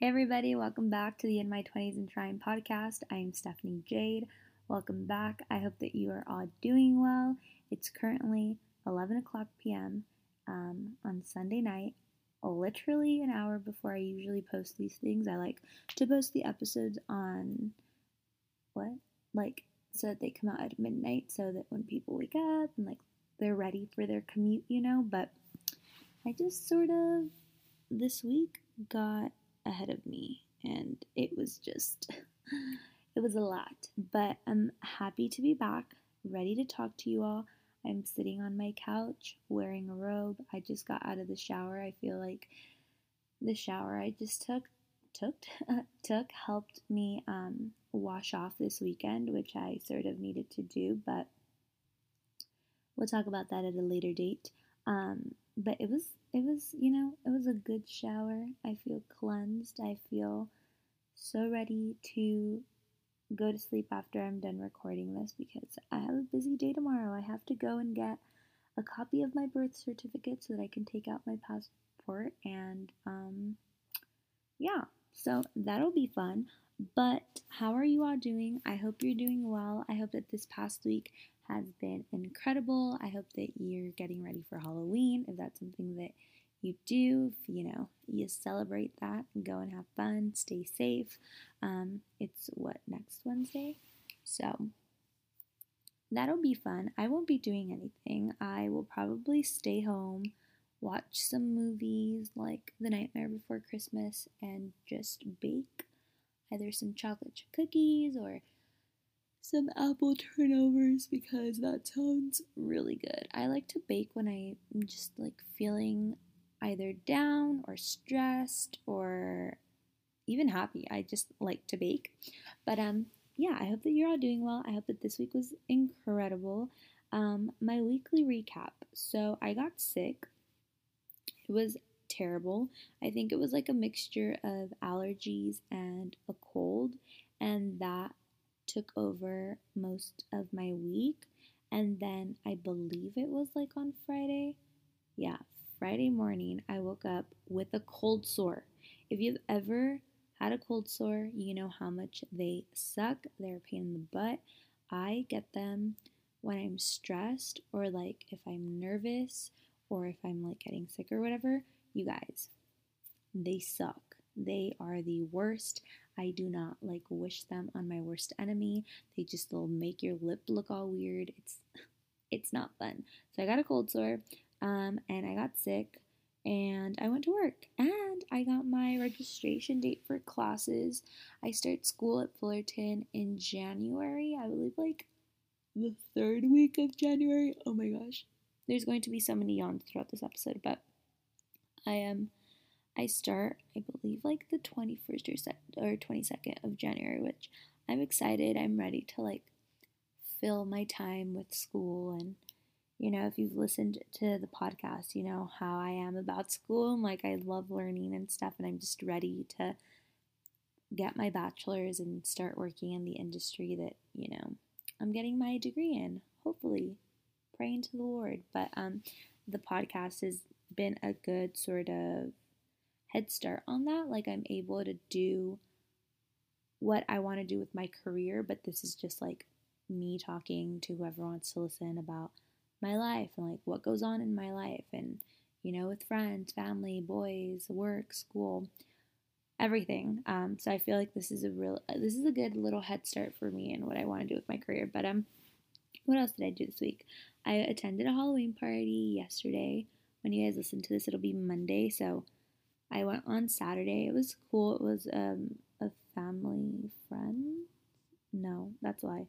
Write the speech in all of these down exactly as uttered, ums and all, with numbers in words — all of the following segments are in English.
Hey everybody, welcome back to the In My twenties and Trying podcast. I am Stephanie Jade. Welcome back. I hope that you are all doing well. It's currently eleven o'clock p.m. Um, on Sunday night, literally an hour before I usually post these things. I like to post the episodes on, what? Like, so that they come out at midnight so that when people wake up and like they're ready for their commute, you know, but I just sort of, this week, got ahead of me, and it was just it was a lot, but I'm happy to be back, ready to talk to you all. I'm sitting on my couch wearing a robe. I just got out of the shower. I feel like the shower I just took took took helped me um wash off this weekend, which I sort of needed to do, but we'll talk about that at a later date. um But it was, it was, you know, it was a good shower. I feel cleansed. I feel so ready to go to sleep after I'm done recording this because I have a busy day tomorrow. I have to go and get a copy of my birth certificate so that I can take out my passport. And, um, yeah, so that'll be fun. But how are you all doing? I hope you're doing well. I hope that this past week has been incredible. I hope that you're getting ready for Halloween. If that's something that you do, if, you know, you celebrate that and go and have fun, stay safe. Um, it's what, next Wednesday? So that'll be fun. I won't be doing anything. I will probably stay home, watch some movies like The Nightmare Before Christmas, and just bake either some chocolate chip cookies or some apple turnovers because that sounds really good. I like to bake when I'm just like feeling either down or stressed or even happy. I just like to bake. But um yeah, I hope that you're all doing well. I hope that this week was incredible. Um my weekly recap. So I got sick. It was terrible. I think it was like a mixture of allergies and a cold, and that took over most of my week. And then I believe it was like on Friday. Yeah, Friday morning I woke up with a cold sore. If you've ever had a cold sore, you know how much they suck. They're a pain in the butt. I get them when I'm stressed or like if I'm nervous or if I'm like getting sick or whatever. You guys, they suck. They are the worst. I do not like wish them on my worst enemy. They just will make your lip look all weird. It's it's not fun. So I got a cold sore, um, and I got sick, and I went to work, and I got my registration date for classes. I start school at Fullerton in January. I believe like the third week of January. Oh my gosh. There's going to be so many yawns throughout this episode, but I am... Um, I start, I believe, like the twenty-first or twenty-second of January, which I'm excited. I'm ready to, like, fill my time with school. And, you know, if you've listened to the podcast, you know how I am about school. And, like, I love learning and stuff, and I'm just ready to get my bachelor's and start working in the industry that, you know, I'm getting my degree in, hopefully. Praying to the Lord. But um, the podcast has been a good sort of head start on that. Like, I'm able to do what I want to do with my career, but this is just like me talking to whoever wants to listen about my life and like what goes on in my life, and, you know, with friends, family, boys, work, school, everything. Um, so I feel like this is a real, this is a good little head start for me and what I want to do with my career. But um, what else did I do this week? I attended a Halloween party yesterday. When you guys listen to this, it'll be Monday. So I went on Saturday. It was cool. It was um, a family friend. No, that's why.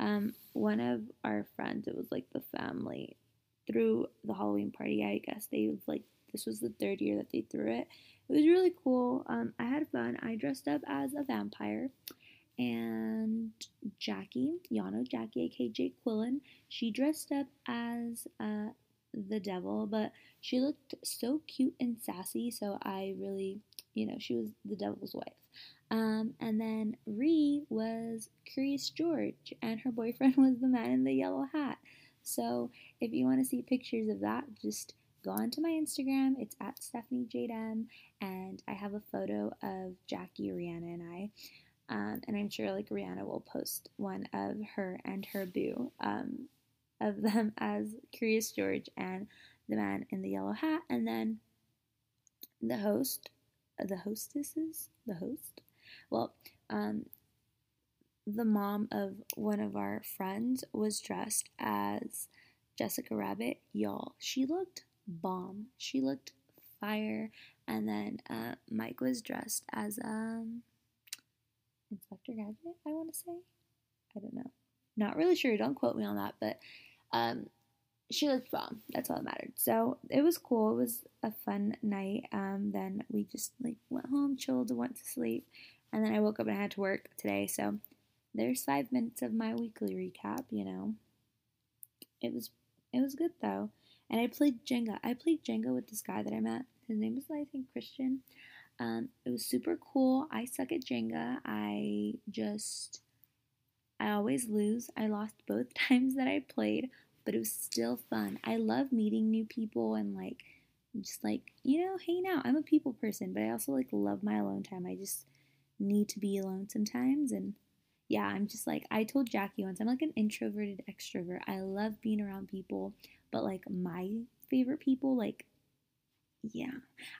Um, one of our friends, it was like the family threw the Halloween party, I guess. They like, this was the third year that they threw it. It was really cool. Um, I had fun. I dressed up as a vampire. And Jackie, y'all know Jackie, aka Jay Quillen, she dressed up as uh, the devil, but she looked so cute and sassy, so I really, you know, she was the devil's wife. Um, and then Ree was Curious George, and her boyfriend was the man in the yellow hat. So if you want to see pictures of that, just go onto my Instagram. It's at Stephanie Jade M, and I have a photo of Jackie, Rihanna, and I. Um, and I'm sure like Rihanna will post one of her and her boo, um, of them as Curious George and the man in the yellow hat, and then the host, the hostesses, the host, well, um, the mom of one of our friends was dressed as Jessica Rabbit, y'all. She looked bomb. She looked fire. And then uh, Mike was dressed as um, Inspector Gadget, I want to say. I don't know. Not really sure. Don't quote me on that. But um, she looked bomb. That's all that mattered. So it was cool. It was a fun night. Um, then we just like went home, chilled, went to sleep. And then I woke up and I had to work today. So there's five minutes of my weekly recap, you know. It was it was good though. And I played Jenga. I played Jenga with this guy that I met. His name was, I think, Christian. Um, it was super cool. I suck at Jenga. I just, I always lose. I lost both times that I played, but it was still fun. I love meeting new people and like, just like, you know, hanging out. I'm a people person, but I also like love my alone time. I just need to be alone sometimes. And yeah, I'm just like, I told Jackie once, I'm like an introverted extrovert. I love being around people, but like my favorite people, like, yeah,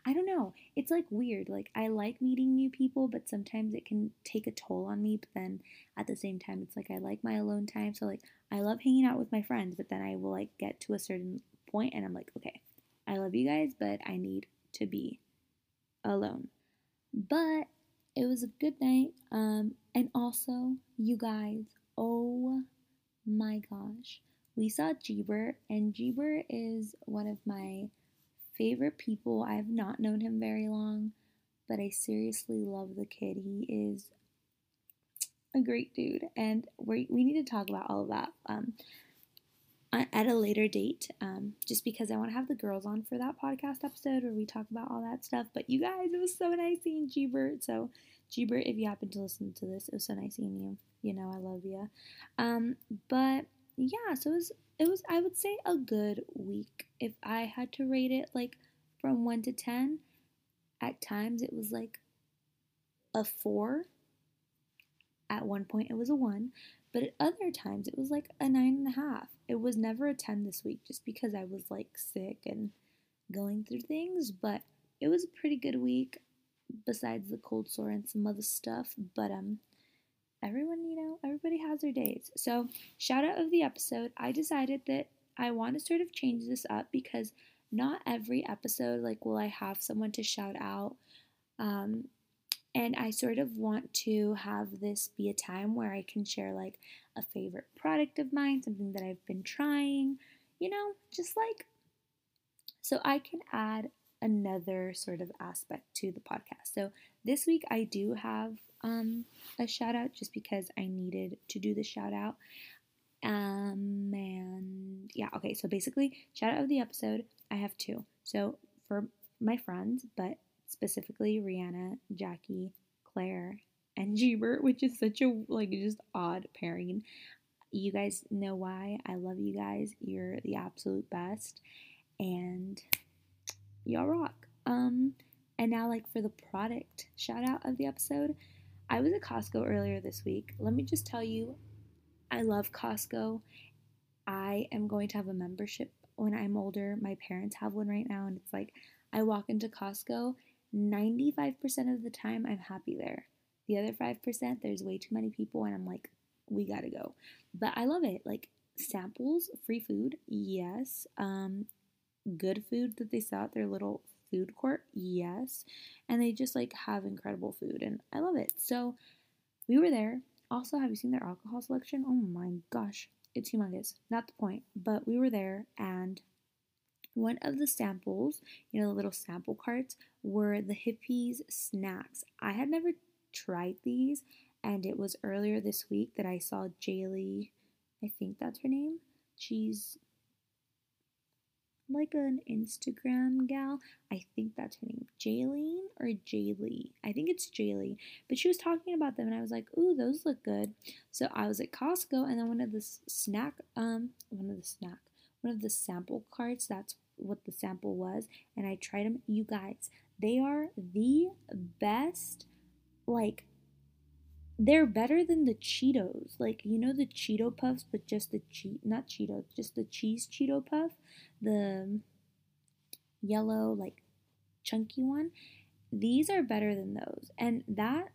I don't know. It's like weird. Like I like meeting new people, but sometimes it can take a toll on me. But then at the same time, it's like, I like my alone time. So like, I love hanging out with my friends, but then I will like get to a certain point and I'm like, okay, I love you guys, but I need to be alone. But it was a good night, um, and also, you guys, oh my gosh, we saw Jeebert, and Jeebert is one of my favorite people. I have not known him very long, but I seriously love the kid. He is a great dude, and we we need to talk about all of that um, at a later date, um, just because I want to have the girls on for that podcast episode where we talk about all that stuff. But you guys, it was so nice seeing Gbert. So Gbert, if you happen to listen to this, it was so nice seeing you. You know, I love you. Um, but yeah, so it was, it was, I would say a good week. If I had to rate it like from one to ten, at times it was like a four. At one point it was a one, but at other times it was like a nine and a half. It was never a ten this week just because I was like sick and going through things, but it was a pretty good week besides the cold sore and some other stuff. But um, everyone, you know, everybody has their days. So shout out of the episode. I decided that I want to sort of change this up because not every episode like will I have someone to shout out. Um, And I sort of want to have this be a time where I can share like a favorite product of mine, something that I've been trying, you know, just like, so I can add another sort of aspect to the podcast. So this week I do have um, a shout out just because I needed to do the shout out. Um, and yeah, okay, so basically shout out of the episode, I have two. So for my friends, but specifically Rihanna, Jackie, Claire, and Gbert, which is such a, like, just odd pairing. You guys know why. I love you guys. You're the absolute best. And y'all rock. Um, and now, like, for the product shout-out of the episode, I was at Costco earlier this week. Let me just tell you, I love Costco. I am going to have a membership when I'm older. My parents have one right now, and it's like, I walk into Costco, ninety-five percent of the time, I'm happy there. The other five percent, there's way too many people, and I'm like, we gotta go. But I love it. Like, samples, free food, yes. Um, good food that they sell at their little food court, yes. And they just, like, have incredible food, and I love it. So, we were there. Also, have you seen their alcohol selection? Oh my gosh, it's humongous. Not the point, but we were there, and one of the samples, you know, the little sample carts, were the Hippies snacks. I had never tried these, and it was earlier this week that I saw Jaylee, I think that's her name. She's like an Instagram gal. I think that's her name. Jaylene or Jaylee? I think it's Jaylee. But she was talking about them, and I was like, ooh, those look good. So I was at Costco, and then one of the snack, um, one of the snack, one of the sample carts, that's what the sample was, and I tried them. You guys, they are the best. Like, they're better than the Cheetos. Like, you know the Cheeto Puffs, but just the cheese, not Cheetos, just the cheese Cheeto Puff, the yellow, like, chunky one. These are better than those, and that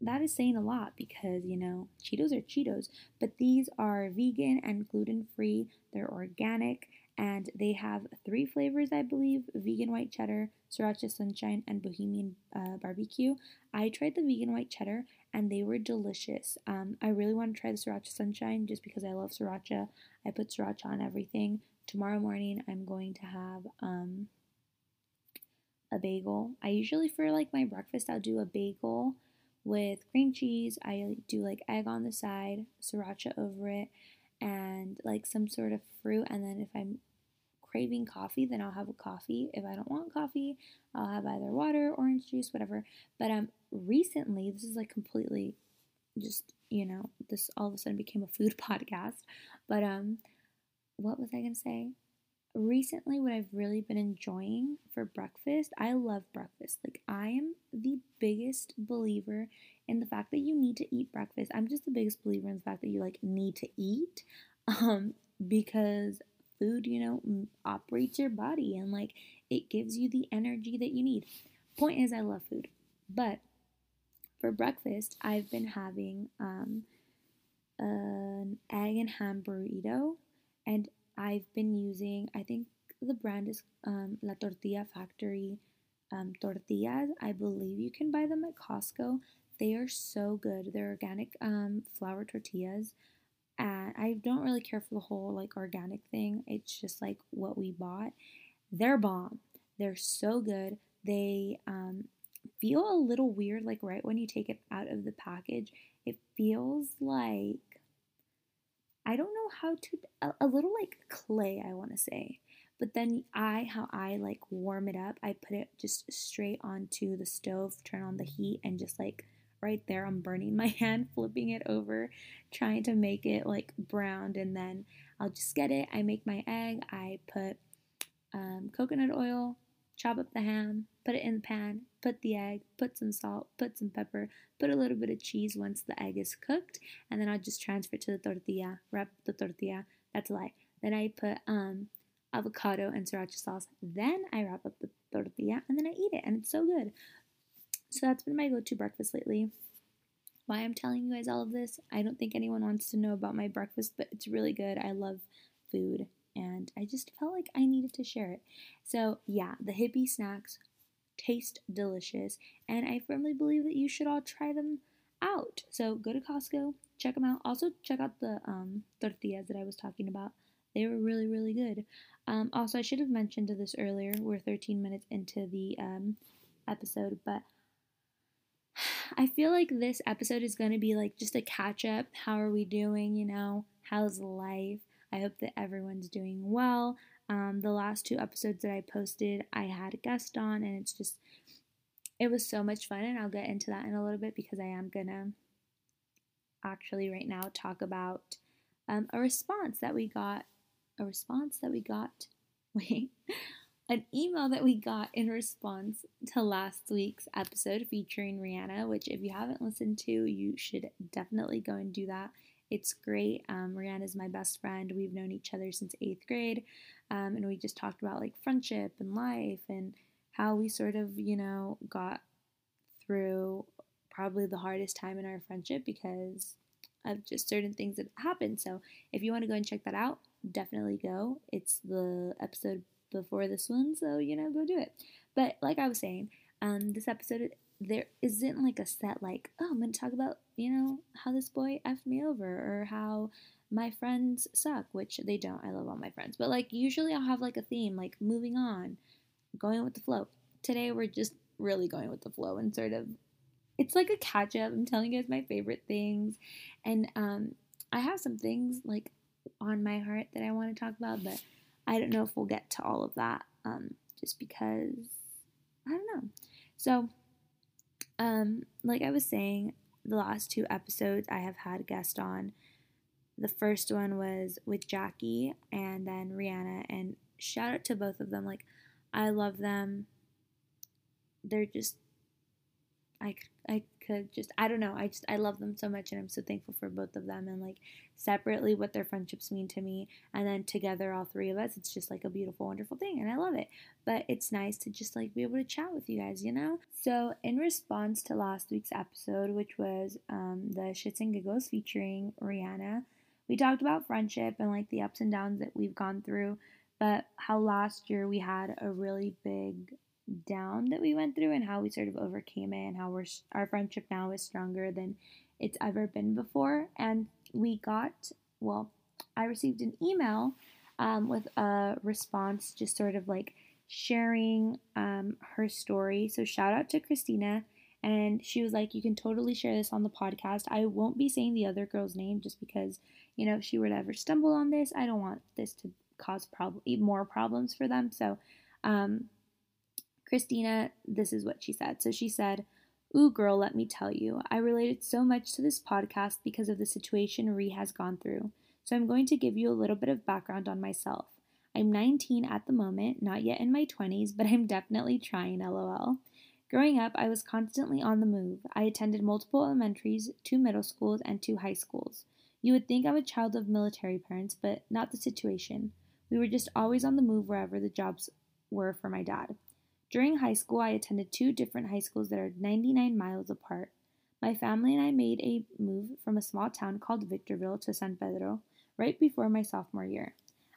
that is saying a lot because, you know, Cheetos are Cheetos, but these are vegan and gluten-free. They're organic, and they have three flavors, I believe: vegan white cheddar, Sriracha sunshine, and Bohemian uh, barbecue. I tried the vegan white cheddar, and they were delicious. Um, I really want to try the Sriracha sunshine just because I love Sriracha. I put Sriracha on everything. Tomorrow morning, I'm going to have um, a bagel. I usually, for like my breakfast, I'll do a bagel with cream cheese. I do like egg on the side, Sriracha over it, and like some sort of fruit. And then if I'm craving coffee, then I'll have a coffee. If I don't want coffee, I'll have either water, orange juice, whatever. But um, recently, this is like completely just, you know, this all of a sudden became a food podcast. But um, what was I gonna say? Recently, what I've really been enjoying for breakfast, I love breakfast. Like, I am the biggest believer in the fact that you need to eat breakfast. I'm just the biggest believer in the fact that you, like, need to eat um, because food, you know, operates your body and, like, it gives you the energy that you need. Point is, I love food. But for breakfast, I've been having um, an egg and ham burrito, and I've been using, I think the brand is um, La Tortilla Factory um, tortillas. I believe you can buy them at Costco. They are so good. They're organic um, flour tortillas. And I don't really care for the whole like organic thing. It's just like what we bought. They're bomb. They're so good. They um, feel a little weird, like right when you take it out of the package. It feels like, I don't know how to, a, a little like clay, I want to say. But then I, how I like warm it up, I put it just straight onto the stove, turn on the heat, and just like right there, I'm burning my hand, flipping it over, trying to make it like browned. And then I'll just get it. I make my egg. I put um, coconut oil, chop up the ham, put it in the pan, put the egg, put some salt, put some pepper, put a little bit of cheese once the egg is cooked, and then I'll just transfer it to the tortilla, wrap the tortilla, that's a lie. Then I put um, avocado and Sriracha sauce, then I wrap up the tortilla, and then I eat it, and it's so good. So that's been my go-to breakfast lately. Why I'm telling you guys all of this, I don't think anyone wants to know about my breakfast, but it's really good. I love food, and I just felt like I needed to share it. So yeah, the hippie snacks taste delicious, and I firmly believe that you should all try them out. So go to Costco, check them out. Also check out the um, tortillas that I was talking about. They were really, really good. Um, also, I should have mentioned this earlier. We're thirteen minutes into the um, episode, but I feel like this episode is going to be like just a catch-up. How are we doing, you know? How's life? I hope that everyone's doing well. Um, the last two episodes that I posted, I had a guest on, and it's just, it was so much fun, and I'll get into that in a little bit because I am going to actually right now talk about um, a response that we got, a response that we got, wait, an email that we got in response to last week's episode featuring Rihanna, which if you haven't listened to, you should definitely go and do that. It's great. Um, Rihanna's my best friend. We've known each other since eighth grade, um, and we just talked about, like, friendship and life and how we sort of, you know, got through probably the hardest time in our friendship because of just certain things that happened. So if you want to go and check that out, definitely go. It's the episode before this one, so, you know, go do it. But like I was saying, um, this episode, there isn't like a set like, oh, I'm going to talk about, you know, how this boy effed me over or how my friends suck, which they don't. I love all my friends. But like usually I'll have like a theme, like moving on, going with the flow. Today we're just really going with the flow and sort of, it's like a catch up. I'm telling you guys my favorite things. And um, I have some things like on my heart that I want to talk about, but I don't know if we'll get to all of that um, just because, I don't know. So Um, like I was saying, the last two episodes I have had guests on. The first one was with Jackie and then Rihanna, and shout out to both of them. Like, I love them. They're just, I, I could just, I don't know. I just, I love them so much, and I'm so thankful for both of them, and like separately what their friendships mean to me, and then together all three of us, it's just like a beautiful, wonderful thing, and I love it. But it's nice to just like be able to chat with you guys, you know? So in response to last week's episode, which was um, the Shits and Giggles featuring Rihanna, we talked about friendship and like the ups and downs that we've gone through, but how last year we had a really big down that we went through and how we sort of overcame it, and how we're, our friendship now is stronger than it's ever been before. And we got, well, I received an email um, with a response just sort of like sharing um, her story. So shout out to Christina. And she was like, you can totally share this on the podcast. I won't be saying the other girl's name just because, you know, if she were to ever stumble on this, I don't want this to cause prob- more problems for them. So, um... Christina, this is what she said. So she said, "Ooh, girl, let me tell you. I related so much to this podcast because of the situation Rhi has gone through. So I'm going to give you a little bit of background on myself. I'm nineteen at the moment, not yet in my twenties, but I'm definitely trying, lol. Growing up, I was constantly on the move. I attended multiple elementaries, two middle schools, and two high schools. You would think I'm a child of military parents, but not the situation. We were just always on the move wherever the jobs were for my dad. During high school, I attended two different high schools that are ninety-nine miles apart. My family and I made a move from a small town called Victorville to San Pedro right before my sophomore year.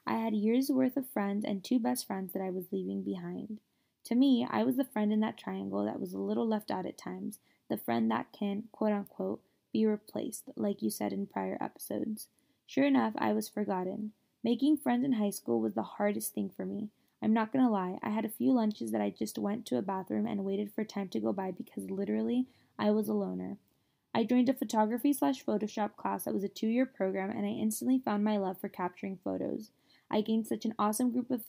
I had years worth of friends and two best friends that I was leaving behind. To me, I was the friend in that triangle that was a little left out at times, the friend that can, quote-unquote, be replaced, like you said in prior episodes. Sure enough, I was forgotten. Making friends in high school was the hardest thing for me. I'm not going to lie, I had a few lunches that I just went to a bathroom and waited for time to go by because literally, I was a loner. I joined a photography slash Photoshop class that was a two-year program, and I instantly found my love for capturing photos. I gained such an awesome group of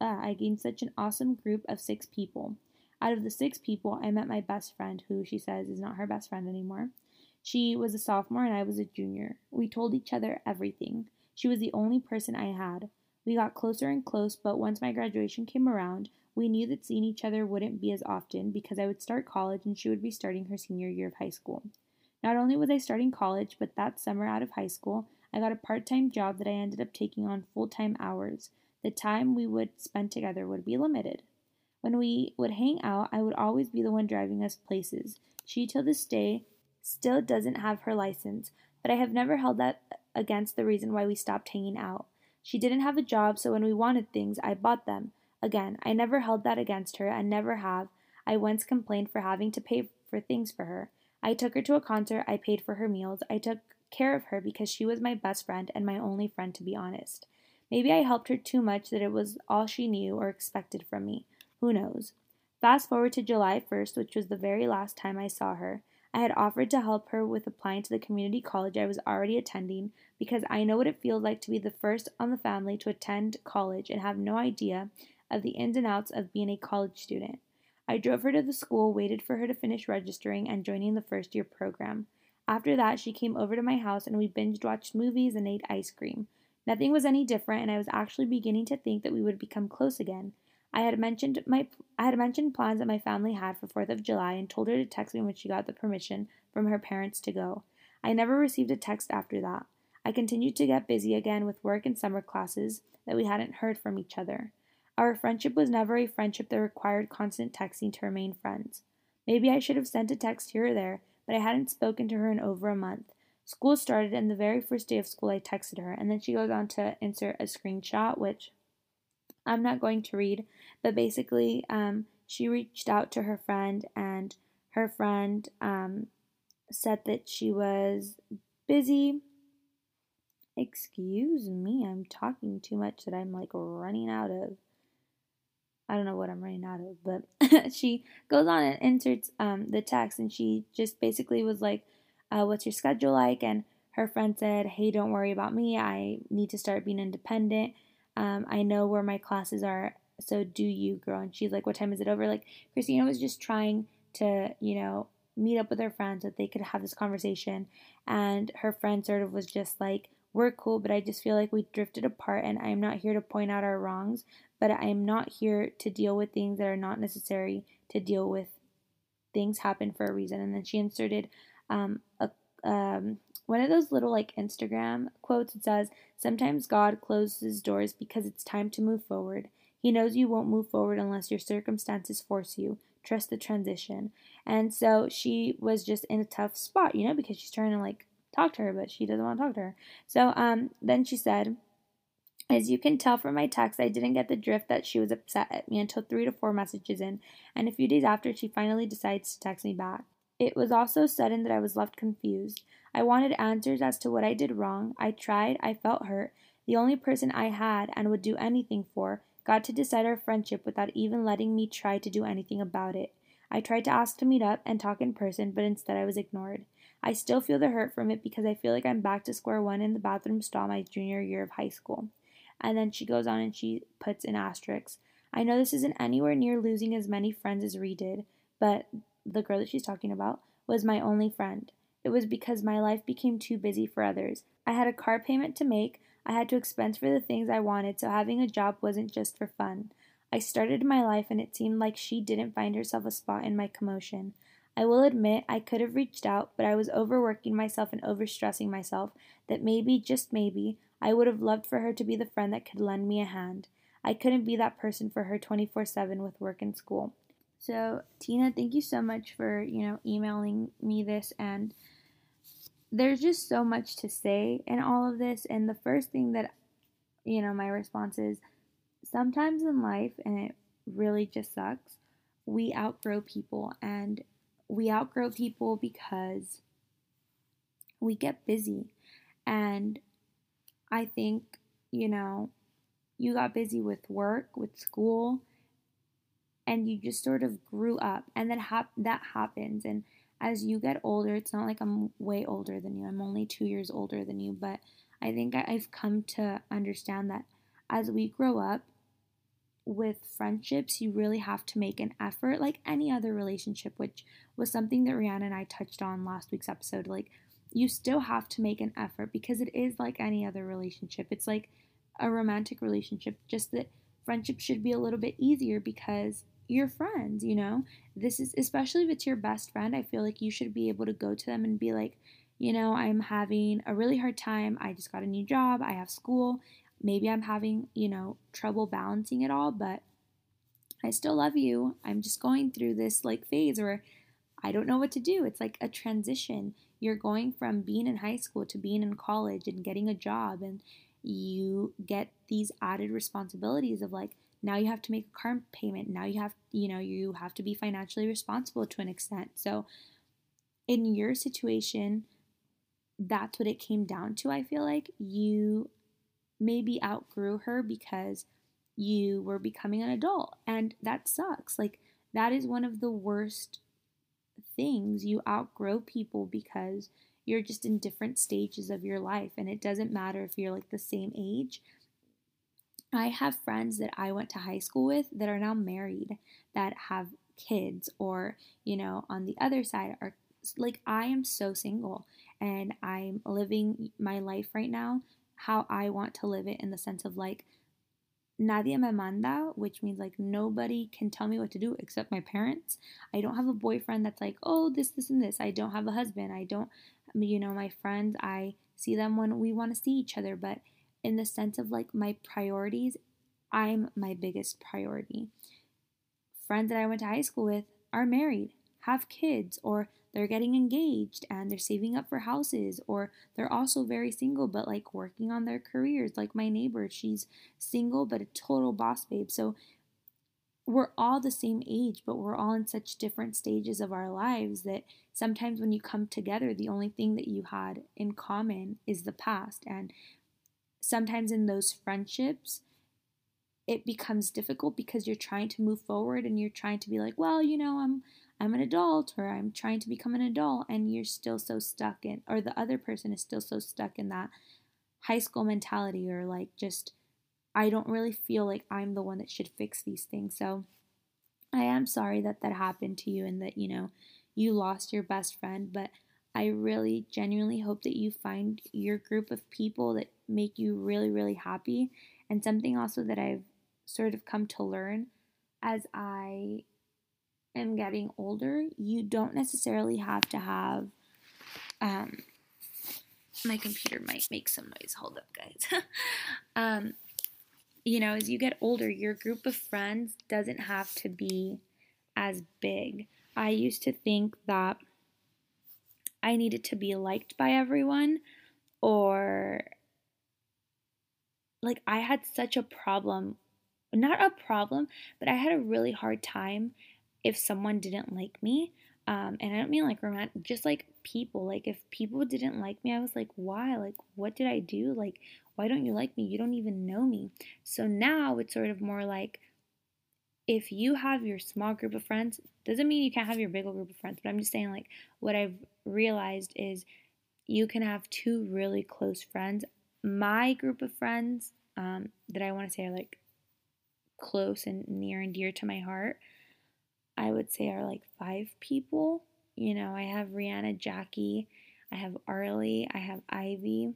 uh, I gained such an awesome group of six people. Out of the six people, I met my best friend, who she says is not her best friend anymore. She was a sophomore and I was a junior. We told each other everything. She was the only person I had. We got closer and close, but once my graduation came around, we knew that seeing each other wouldn't be as often because I would start college and she would be starting her senior year of high school. Not only was I starting college, but that summer out of high school, I got a part-time job that I ended up taking on full-time hours. The time we would spend together would be limited. When we would hang out, I would always be the one driving us places. She, till this day, still doesn't have her license, but I have never held that against the reason why we stopped hanging out. She didn't have a job, so when we wanted things, I bought them. Again, I never held that against her, and never have. I once complained for having to pay for things for her. I took her to a concert, I paid for her meals, I took care of her because she was my best friend and my only friend, to be honest. Maybe I helped her too much that it was all she knew or expected from me. Who knows? Fast forward to July first, which was the very last time I saw her. I had offered to help her with applying to the community college I was already attending because I know what it feels like to be the first on the family to attend college and have no idea of the ins and outs of being a college student. I drove her to the school, waited for her to finish registering and joining the first year program. After that, she came over to my house and we binge-watched movies and ate ice cream. Nothing was any different, and I was actually beginning to think that we would become close again. I had mentioned my I had mentioned plans that my family had for fourth of July and told her to text me when she got the permission from her parents to go. I never received a text after that. I continued to get busy again with work and summer classes that we hadn't heard from each other. Our friendship was never a friendship that required constant texting to remain friends. Maybe I should have sent a text here or there, but I hadn't spoken to her in over a month. School started, and the very first day of school I texted her, and then she goes on to insert a screenshot, which I'm not going to read, but basically um, she reached out to her friend, and her friend um, said that she was busy. Excuse me, I'm talking too much that I'm like running out of. I don't know what I'm running out of, but she goes on and inserts um, the text, and she just basically was like, uh, what's your schedule like? And her friend said, hey, don't worry about me. I need to start being independent. Um, I know where my classes are, so do you, girl. And she's like, what time is it over? Like, Christina was just trying to, you know, meet up with her friends so that they could have this conversation. And her friend sort of was just like, We're cool, but I just feel like we drifted apart, and I am not here to point out our wrongs, but I am not here to deal with things that are not necessary to deal with. Things happen for a reason. And then she inserted um, a, um, one of those little like Instagram quotes. It says, sometimes God closes doors because it's time to move forward. He knows you won't move forward unless your circumstances force you. Trust the transition. And so she was just in a tough spot, you know, because she's trying to like talk to her, but she doesn't want to talk to her. So um, then she said, as you can tell from my text, I didn't get the drift that she was upset at me until three to four messages in, and a few days after, she finally decides to text me back. It was also sudden that I was left confused. I wanted answers as to what I did wrong. I tried. I felt hurt. The only person I had and would do anything for got to decide our friendship without even letting me try to do anything about it. I tried to ask to meet up and talk in person, but instead I was ignored. I still feel the hurt from it because I feel like I'm back to square one in the bathroom stall my junior year of high school. And then she goes on and she puts an asterisk. I know this isn't anywhere near losing as many friends as Ree did, but the girl that she's talking about was my only friend. It was because my life became too busy for others. I had a car payment to make. I had to expense for the things I wanted, so having a job wasn't just for fun. I started my life, and it seemed like she didn't find herself a spot in my commotion. I will admit I could have reached out, but I was overworking myself and overstressing myself that maybe, just maybe, I would have loved for her to be the friend that could lend me a hand. I couldn't be that person for her twenty-four seven with work and school. So, Tina, thank you so much for, you know, emailing me this. And there's just so much to say in all of this. And the first thing that, you know, my response is, sometimes in life, and it really just sucks, we outgrow people. And we outgrow people because we get busy. And I think, you know, you got busy with work, with school, and you just sort of grew up. And that, hap- that happens. And as you get older, it's not like I'm way older than you. I'm only two years older than you. But I think I- I've come to understand that as we grow up with friendships, you really have to make an effort like any other relationship, which was something that Rihanna and I touched on last week's episode. Like, you still have to make an effort because it is like any other relationship. It's like a romantic relationship, just that friendship should be a little bit easier because you're friends, you know? This is, especially if it's your best friend, I feel like you should be able to go to them and be like, you know, I'm having a really hard time. I just got a new job. I have school. Maybe I'm having, you know, trouble balancing it all, but I still love you. I'm just going through this like phase where I don't know what to do. It's like a transition. You're going from being in high school to being in college and getting a job, and you get these added responsibilities of like, now you have to make a car payment. Now you have, you know, you have to be financially responsible to an extent. So in your situation, that's what it came down to. I feel like you maybe outgrew her because you were becoming an adult, and that sucks. Like, that is one of the worst things. You outgrow people because you're just in different stages of your life, and it doesn't matter if you're like the same age. I have friends that I went to high school with that are now married, that have kids, or, you know, on the other side are like, I am so single, and I'm living my life right now how I want to live it, in the sense of like, nadie me manda, which means like nobody can tell me what to do except my parents. I don't have a boyfriend that's like, oh, this, this, and this. I don't have a husband. I don't, you know, my friends, I see them when we want to see each other. But in the sense of like my priorities, I'm my biggest priority. Friends that I went to high school with are married, have kids, or they're getting engaged and they're saving up for houses, or they're also very single but like working on their careers. Like my neighbor, she's single but a total boss babe. So we're all the same age, but we're all in such different stages of our lives that sometimes when you come together, the only thing that you had in common is the past. And sometimes in those friendships, it becomes difficult because you're trying to move forward and you're trying to be like, well, you know, I'm I'm an adult, or I'm trying to become an adult, and you're still so stuck in, or the other person is still so stuck in that high school mentality, or like, just, I don't really feel like I'm the one that should fix these things. So I am sorry that that happened to you, and that, you know, you lost your best friend, but I really genuinely hope that you find your group of people that make you really, really happy. And something also that I've sort of come to learn as I am getting older, you don't necessarily have to have, um, my computer might make some noise. Hold up, guys. um, you know, as you get older, your group of friends doesn't have to be as big. I used to think that I needed to be liked by everyone, or like I had such a problem, not a problem, but I had a really hard time if someone didn't like me. Um, and I don't mean like romantic, just like people, like if people didn't like me, I was like, why? Like, what did I do? Like, why don't you like me? You don't even know me. So now it's sort of more like, if you have your small group of friends, doesn't mean you can't have your big old group of friends, but I'm just saying, like, what I've realized is you can have two really close friends. My group of friends um, that I want to say are, like, close and near and dear to my heart, I would say are, like, five people. You know, I have Rihanna, Jackie, I have Arlie, I have Ivy.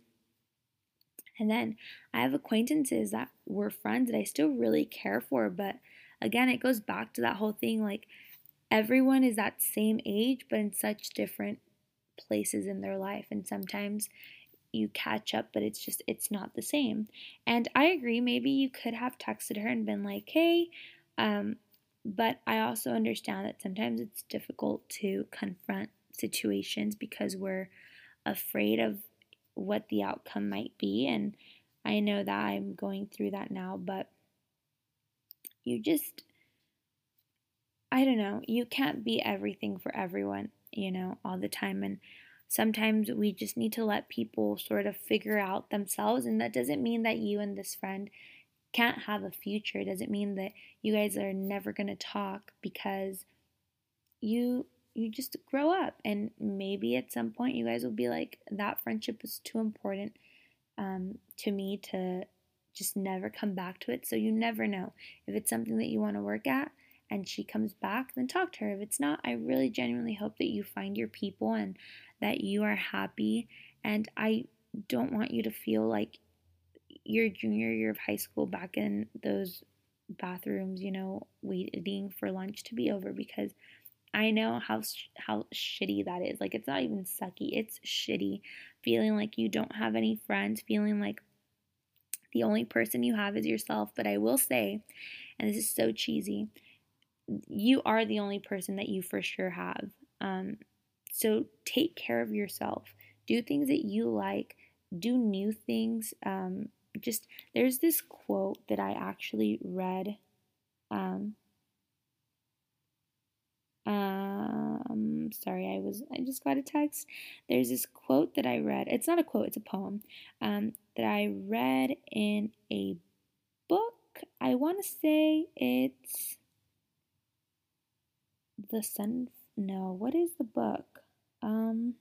And then I have acquaintances that were friends that I still really care for, but again, it goes back to that whole thing, like, everyone is that same age, but in such different places in their life, and sometimes you catch up, but it's just, it's not the same. And I agree, maybe you could have texted her and been like, hey, um, but I also understand that sometimes it's difficult to confront situations because we're afraid of what the outcome might be, and I know that I'm going through that now, but you just, I don't know, you can't be everything for everyone, you know, all the time. And sometimes we just need to let people sort of figure out themselves. And that doesn't mean that you and this friend can't have a future. It doesn't mean that you guys are never going to talk, because you you just grow up. And maybe at some point you guys will be like, that friendship is too important um, to me to just never come back to it. So you never know. If it's something that you want to work at and she comes back, then talk to her. If it's not, I really genuinely hope that you find your people and that you are happy. And I don't want you to feel like your junior year of high school back in those bathrooms, you know, waiting for lunch to be over, because I know how how shitty that is. Like, it's not even sucky, it's shitty. Feeling like you don't have any friends, feeling like the only person you have is yourself. But I will say, and this is so cheesy, you are the only person that you for sure have. Um, so take care of yourself. Do things that you like. Do new things. Um, just, there's this quote that I actually read. Um, um, sorry, I was, I just got a text. There's this quote that I read. It's not a quote, it's a poem. Um, that I read in a book. I want to say it's The Sun. No, what is the book? Um,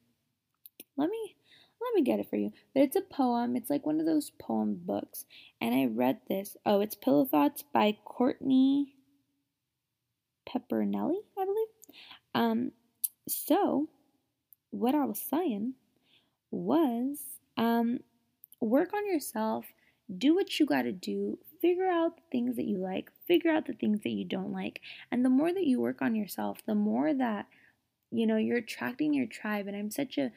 let me let me get it for you. But it's a poem. It's like one of those poem books. And I read this. Oh, it's Pillow Thoughts by Courtney Pepernelli, I believe. Um, so what I was saying was, um. work on yourself, do what you gotta do, figure out the things that you like, figure out the things that you don't like, and the more that you work on yourself, the more that, you know, you're attracting your tribe, and I'm such a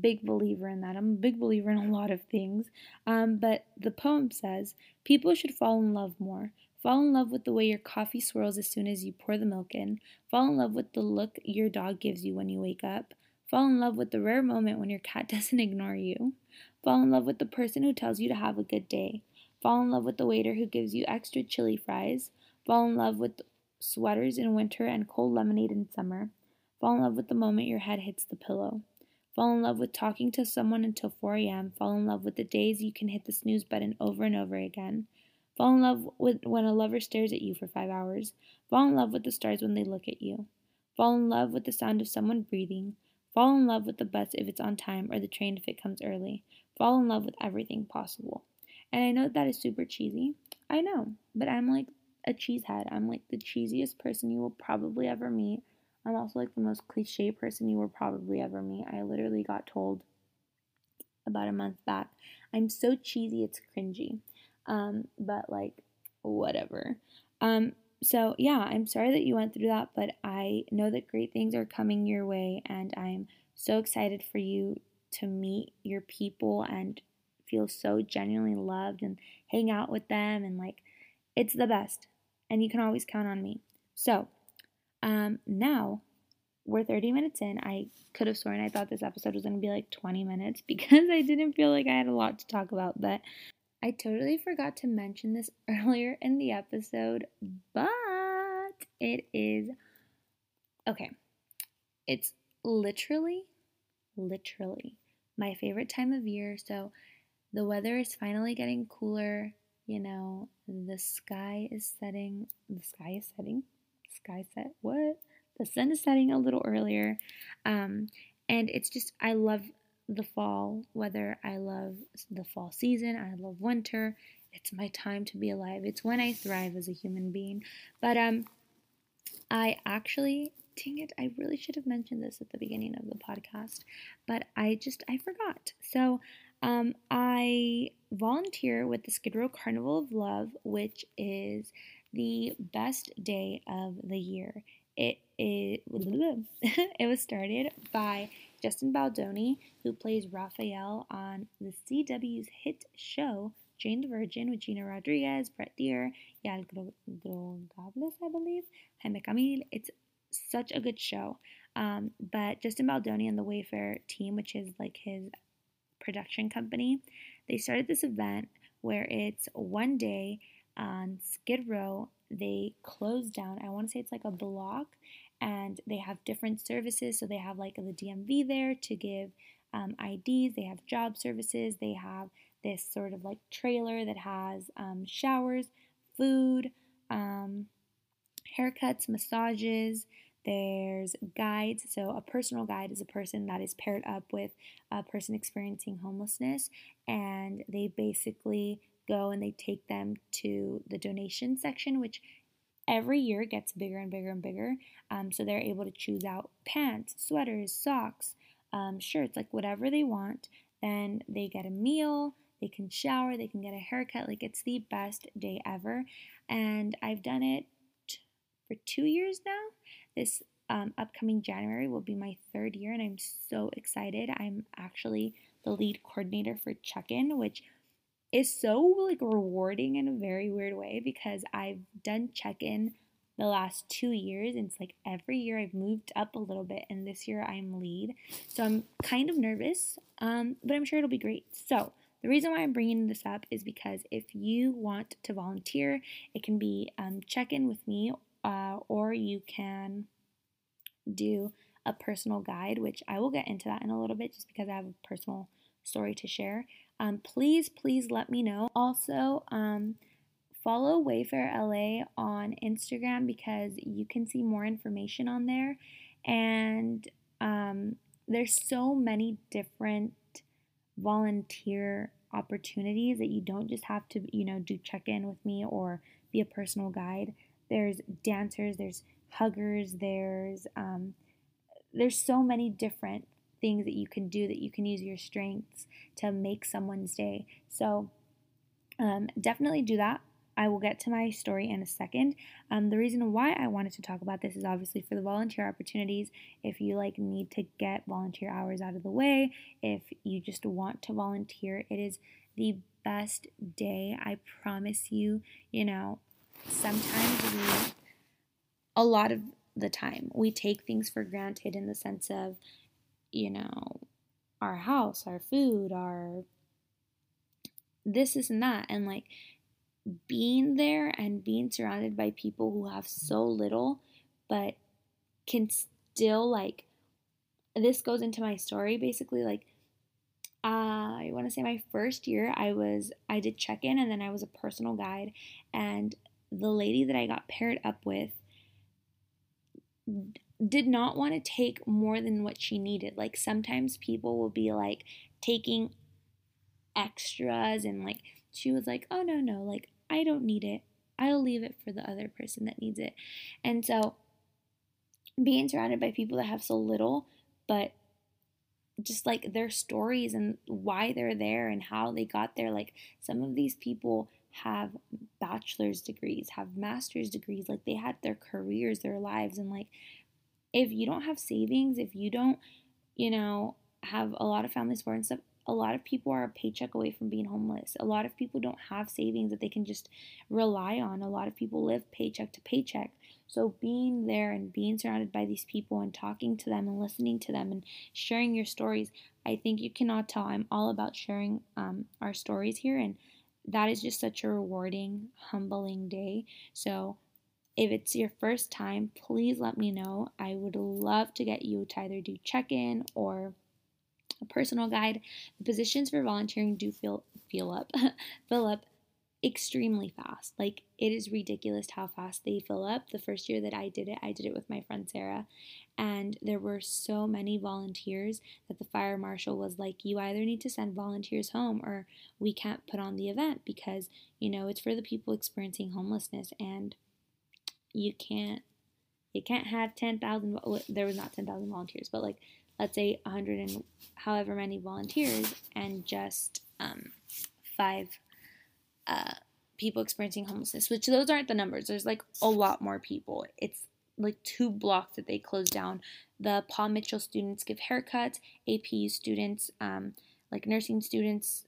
big believer in that. I'm a big believer in a lot of things, um, but the poem says, people should fall in love more. Fall in love with the way your coffee swirls as soon as you pour the milk in. Fall in love with the look your dog gives you when you wake up. Fall in love with the rare moment when your cat doesn't ignore you. Fall in love with the person who tells you to have a good day. Fall in love with the waiter who gives you extra chili fries. Fall in love with sweaters in winter and cold lemonade in summer. Fall in love with the moment your head hits the pillow. Fall in love with talking to someone until four a.m. Fall in love with the days you can hit the snooze button over and over again. Fall in love with when a lover stares at you for five hours. Fall in love with the stars when they look at you. Fall in love with the sound of someone breathing. Fall in love with the bus if it's on time, or the train if it comes early. Fall in love with everything possible. And I know that is super cheesy. I know. But I'm like a cheesehead. I'm like the cheesiest person you will probably ever meet. I'm also like the most cliche person you will probably ever meet. I literally got told about a month back, I'm so cheesy, it's cringy. Um, but like, whatever. Um, so yeah, I'm sorry that you went through that, but I know that great things are coming your way, and I'm so excited for you to meet your people and feel so genuinely loved and hang out with them, and like, it's the best, and you can always count on me. So, um, now we're thirty minutes in. I could have sworn I thought this episode was going to be like twenty minutes because I didn't feel like I had a lot to talk about, but I totally forgot to mention this earlier in the episode, but it is, okay, it's literally, literally my favorite time of year. So the weather is finally getting cooler, you know, the sky is setting, the sky is setting, sky set, what? The sun is setting a little earlier, um, and it's just, I love the fall weather, I love the fall season, I love winter, it's my time to be alive, it's when I thrive as a human being, but, um, I actually, dang it, I really should have mentioned this at the beginning of the podcast, but I just, I forgot, so, um, I volunteer with the Skid Row Carnival of Love, which is the best day of the year. It it, it was started by Justin Baldoni, who plays Raphael on the C W's hit show Jane the Virgin with Gina Rodriguez, Brett Deer, Yael Drogables, I believe, Jaime Camil. It's such a good show. Um, but Justin Baldoni and the Wayfair team, which is like his production company, they started this event where it's one day on Skid Row. They close down, I want to say it's like a block, and they have different services. So they have like the D M V there to give um, I Ds, they have job services, they have this sort of like trailer that has um, showers, food, um, haircuts, massages, there's guides. So a personal guide is a person that is paired up with a person experiencing homelessness, and they basically go and they take them to the donation section, which every year gets bigger and bigger and bigger. Um, so they're able to choose out pants, sweaters, socks, um, shirts, like whatever they want. Then they get a meal, they can shower, they can get a haircut. Like, it's the best day ever. And I've done it for two years now. This um, upcoming January will be my third year, and I'm so excited. I'm actually the lead coordinator for check-in, which is so like rewarding in a very weird way, because I've done check-in the last two years, and it's like every year I've moved up a little bit, and this year I'm lead, so I'm kind of nervous, um, but I'm sure it'll be great. So the reason why I'm bringing this up is because if you want to volunteer, it can be um, check-in with me, uh, or you can do a personal guide, which I will get into that in a little bit just because I have a personal story to share. Um, please, please let me know. Also, um, follow Wayfair L A on Instagram because you can see more information on there. And um, there's so many different volunteer opportunities that you don't just have to, you know, do check-in with me or be a personal guide. There's dancers, there's huggers, there's um, there's so many different things that you can do, that you can use your strengths to make someone's day. So um, definitely do that. I will get to my story in a second. Um, the reason why I wanted to talk about this is obviously for the volunteer opportunities. If you like need to get volunteer hours out of the way, if you just want to volunteer, it is the best day. I promise you, you know, sometimes we, a lot of the time, we take things for granted in the sense of, you know, our house, our food, our this, this, and that. And like being there and being surrounded by people who have so little, but can still like, this goes into my story basically. Like, uh, I want to say my first year I was, I did check-in, and then I was a personal guide. And the lady that I got paired up with did not want to take more than what she needed. Like, sometimes people will be like taking extras, and like she was like, oh no no like I don't need it, I'll leave it for the other person that needs it. And so being surrounded by people that have so little, but just like their stories and why they're there and how they got there. Like some of these people have bachelor's degrees, have master's degrees, like they had their careers, their lives. And like, if you don't have savings, if you don't, you know, have a lot of family support and stuff, a lot of people are a paycheck away from being homeless. A lot of people don't have savings that they can just rely on. A lot of people live paycheck to paycheck. So being there and being surrounded by these people and talking to them and listening to them and sharing your stories, I think you cannot tell, I'm all about sharing um, our stories here. And that is just such a rewarding, humbling day. So if it's your first time, please let me know. I would love to get you to either do check-in or a personal guide. The positions for volunteering do fill fill up fill up extremely fast. Like, it is ridiculous how fast they fill up. The first year that I did it, I did it with my friend Sarah, and there were so many volunteers that the fire marshal was like, you either need to send volunteers home or we can't put on the event because, you know, it's for the people experiencing homelessness, and you can't you can't have ten thousand, there was not ten thousand volunteers, but like, let's say one hundred and however many volunteers and just um, five uh, people experiencing homelessness, which those aren't the numbers. There's like a lot more people. It's like two blocks that they close down. The Paul Mitchell students give haircuts. A P U students, um, like nursing students,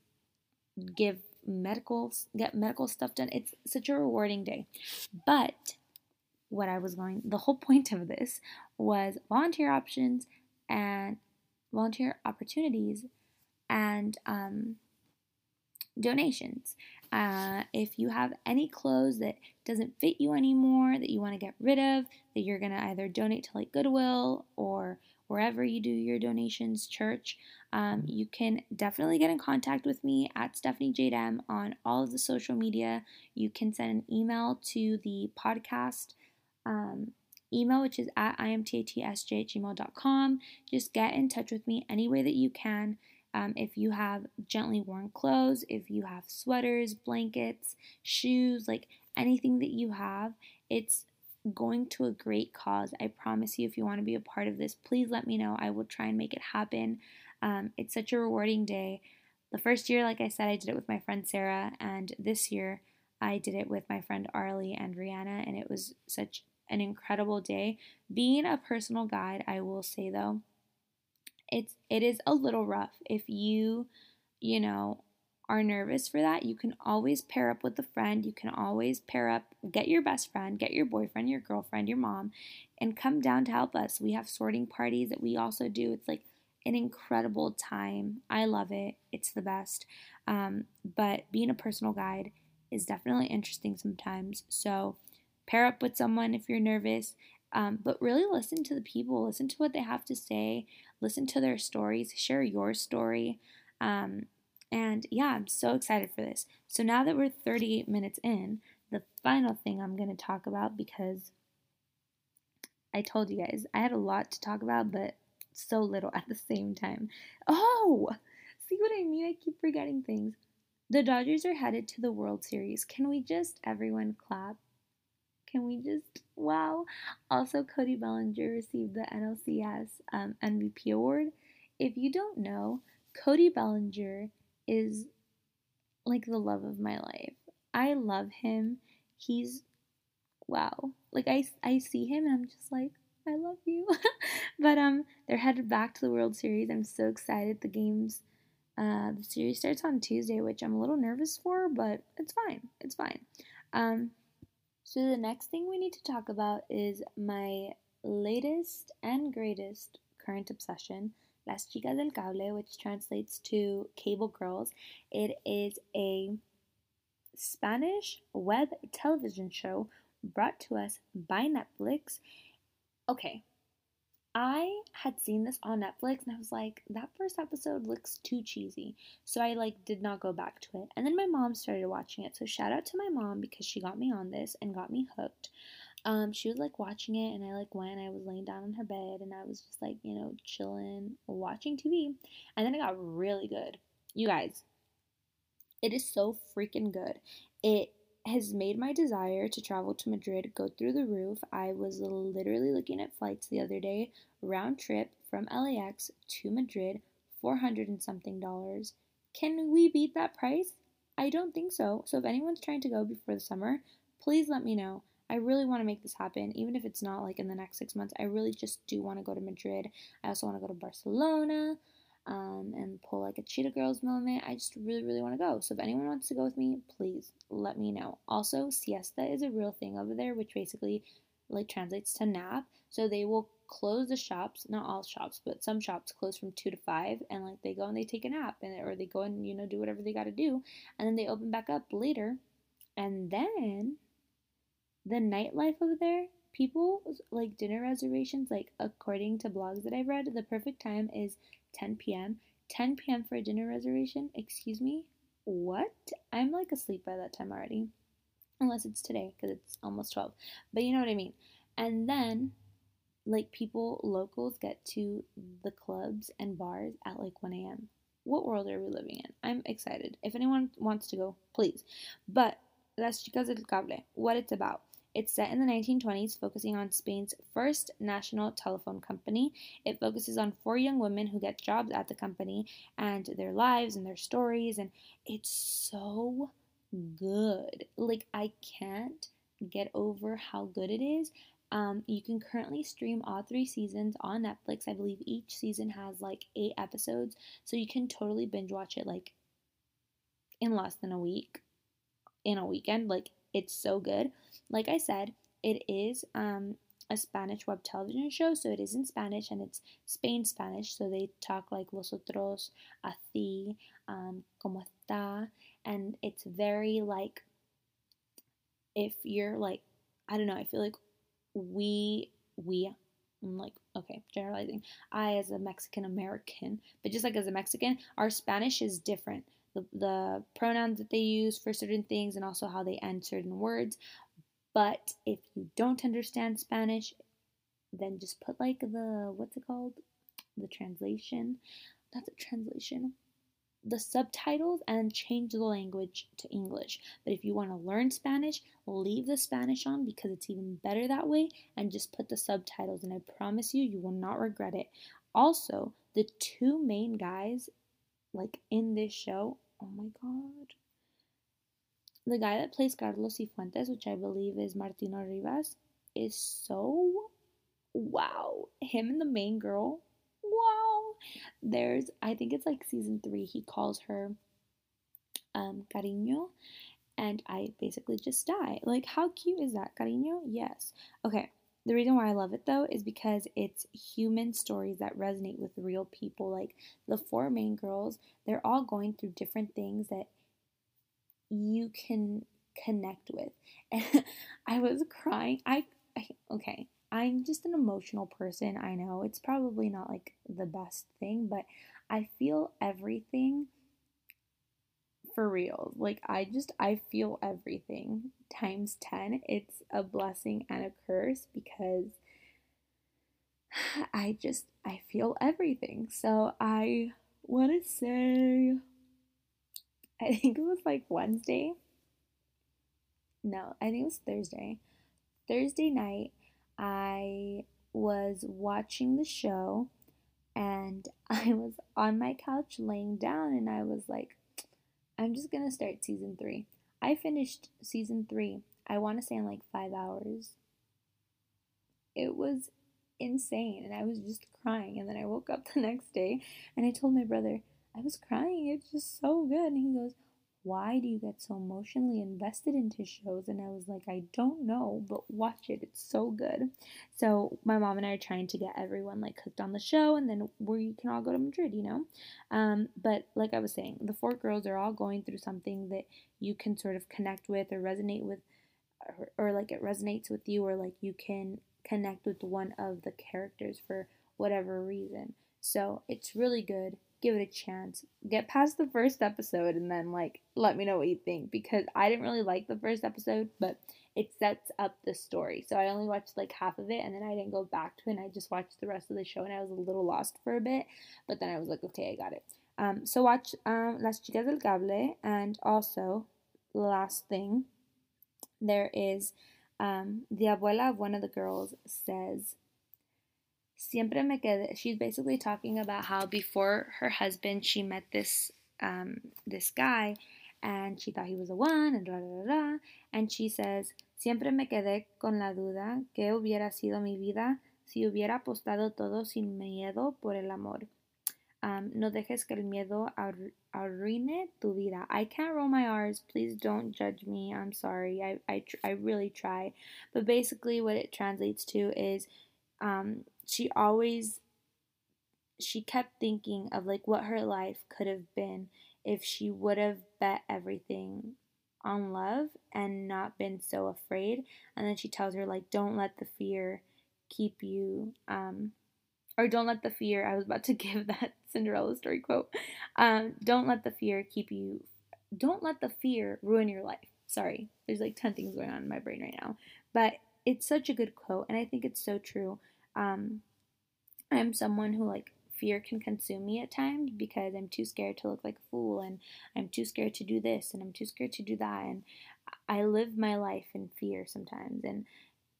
give medical, get medical stuff done. It's such a rewarding day. But what I was going, the whole point of this was volunteer options and volunteer opportunities and um, donations. Uh, if you have any clothes that doesn't fit you anymore, that you want to get rid of, that you're going to either donate to like Goodwill or wherever you do your donations, church, um, you can definitely get in contact with me at Stephanie Jade M on all of the social media. You can send an email to the podcast um email, which is at imtatsj at gmail dot com. Just get in touch with me any way that you can. Um, if you have gently worn clothes, if you have sweaters, blankets, shoes, like anything that you have, it's going to a great cause. I promise you, if you want to be a part of this, please let me know. I will try and make it happen. Um, it's such a rewarding day. The first year, like I said, I did it with my friend Sarah, and this year I did it with my friend Arlie and Rihanna, and it was such an incredible day. Being a personal guide, I will say though, it's it is a little rough. If you, you know, are nervous for that, you can always pair up with a friend. You can always pair up, get your best friend, get your boyfriend, your girlfriend, your mom, and come down to help us. We have sorting parties that we also do. It's like an incredible time. I love it. It's the best. Um, but being a personal guide is definitely interesting sometimes. So pair up with someone if you're nervous, um, but really listen to the people. Listen to what they have to say. Listen to their stories. Share your story. Um, and yeah, I'm so excited for this. So now that we're thirty-eight minutes in, the final thing I'm going to talk about, because I told you guys, I had a lot to talk about, but so little at the same time. Oh, see what I mean? I keep forgetting things. The Dodgers are headed to the World Series. Can we just, everyone, clap? Can we just, wow. Also, Cody Bellinger received the N L C S um, M V P award. If you don't know, Cody Bellinger is like the love of my life. I love him. He's, wow. Like, I, I see him and I'm just like, I love you. But um, they're headed back to the World Series. I'm so excited. The games, uh, the series starts on Tuesday, which I'm a little nervous for, but it's fine. It's fine. Um, So the next thing we need to talk about is my latest and greatest current obsession, Las Chicas del Cable, which translates to Cable Girls. It is a Spanish web television show brought to us by Netflix. Okay, I had seen this on Netflix and I was like, that first episode looks too cheesy. So I like did not go back to it. And then my mom started watching it. So shout out to my mom because she got me on this and got me hooked. Um, she was like watching it and I like went, I was laying down on her bed and I was just like, you know, chilling, watching T V. And then it got really good. You guys, it is so freaking good. It has made my desire to travel to Madrid go through the roof. I was literally looking at flights the other day, round trip from L A X to Madrid, four hundred and something dollars. Can we beat that price? I don't think so. So if anyone's trying to go before the summer, please let me know. I really want to make this happen, even if it's not like in the next six months. I really just do want to go to Madrid. I also want to go to Barcelona um, and pull like a Cheetah Girls moment. I just really, really want to go. So if anyone wants to go with me, please let me know. Also, siesta is a real thing over there, which basically like translates to nap. So they will close the shops, not all shops, but some shops close from two to five, and like they go and they take a nap, and or they go and, you know, do whatever they got to do, and then they open back up later. And then the nightlife over there, people like dinner reservations, like according to blogs that I've read, the perfect time is ten p.m. ten p.m. for a dinner reservation? Excuse me? What? I'm like asleep by that time already. Unless it's today, because it's almost twelve. But you know what I mean. And then like people, locals get to the clubs and bars at like one a.m. What world are we living in? I'm excited. If anyone wants to go, please. But Las Chicas del Cable, what it's about. It's set in the nineteen twenties, focusing on Spain's first national telephone company. It focuses on four young women who get jobs at the company and their lives and their stories. And it's so good. Like, I can't get over how good it is. Um, you can currently stream all three seasons on Netflix. I believe each season has like eight episodes, so you can totally binge watch it like in less than a week, in a weekend. Like, it's so good. Like I said, it is um, a Spanish web television show, so it is in Spanish, and it's Spain Spanish, so they talk like vosotros, así, um, como está, and it's very like, if you're like, I don't know, I feel like we, we, I'm like, okay, generalizing, I as a Mexican-American, but just like as a Mexican, our Spanish is different. The, the pronouns that they use for certain things and also how they end certain words. But if you don't understand Spanish, then just put like the, what's it called? The translation, not the translation, the subtitles, and change the language to English. But if you want to learn Spanish, leave the Spanish on because it's even better that way, and just put the subtitles, and I promise you, you will not regret it. Also, the two main guys, like, in this show, oh my god, the guy that plays Carlos Cifuentes, which I believe is Martino Rivas, is so, wow, him and the main girl, wow. There's, I think it's like season three, he calls her um, Cariño, and I basically just die. Like, how cute is that? Cariño? Yes. Okay, the reason why I love it though is because it's human stories that resonate with real people. Like, the four main girls, they're all going through different things that you can connect with. And I was crying. I, I okay. I'm just an emotional person. I know it's probably not like the best thing, but I feel everything for real. Like, I just, I feel everything times ten. It's a blessing and a curse because I just, I feel everything. So I want to say, I think it was like Wednesday. No, I think it was Thursday. Thursday night. I was watching the show, and I was on my couch laying down, and I was like, I'm just going to start season three. I finished season three, I want to say, in like five hours. It was insane, and I was just crying, and then I woke up the next day, and I told my brother, I was crying, it's just so good, and he goes, why do you get so emotionally invested into shows? And I was like, I don't know, but watch it. It's so good. So my mom and I are trying to get everyone like hooked on the show, and then we can all go to Madrid, you know? Um, but like I was saying, the four girls are all going through something that you can sort of connect with or resonate with, or, or like it resonates with you, or like you can connect with one of the characters for whatever reason. So it's really good. Give it a chance. Get past the first episode and then like let me know what you think, because I didn't really like the first episode, but it sets up the story. So I only watched like half of it, and then I didn't go back to it, and I just watched the rest of the show, and I was a little lost for a bit, but then I was like, okay, I got it. Um, so watch um, Las Chicas del Cable, and also, last thing, there is um, the abuela of one of the girls says, siempre me quedé. She's basically talking about how before her husband, she met this um, this guy, and she thought he was the one, and blah, blah, blah. And she says, siempre me quedé con la duda que hubiera sido mi vida si hubiera apostado todo sin miedo por el amor. Um, no dejes que el miedo arruine tu vida. I can't roll my R's. Please don't judge me. I'm sorry. I, I, tr- I really try. But basically what it translates to is um, she always, she kept thinking of like what her life could have been if she would have bet everything on love and not been so afraid. And then she tells her, like, don't let the fear keep you, um, or don't let the fear, I was about to give that Cinderella story quote, um, don't let the fear keep you, don't let the fear ruin your life. Sorry, there's like ten things going on in my brain right now, but it's such a good quote, and I think it's so true. Um, I'm someone who, like, fear can consume me at times because I'm too scared to look like a fool, and I'm too scared to do this, and I'm too scared to do that, and I live my life in fear sometimes, and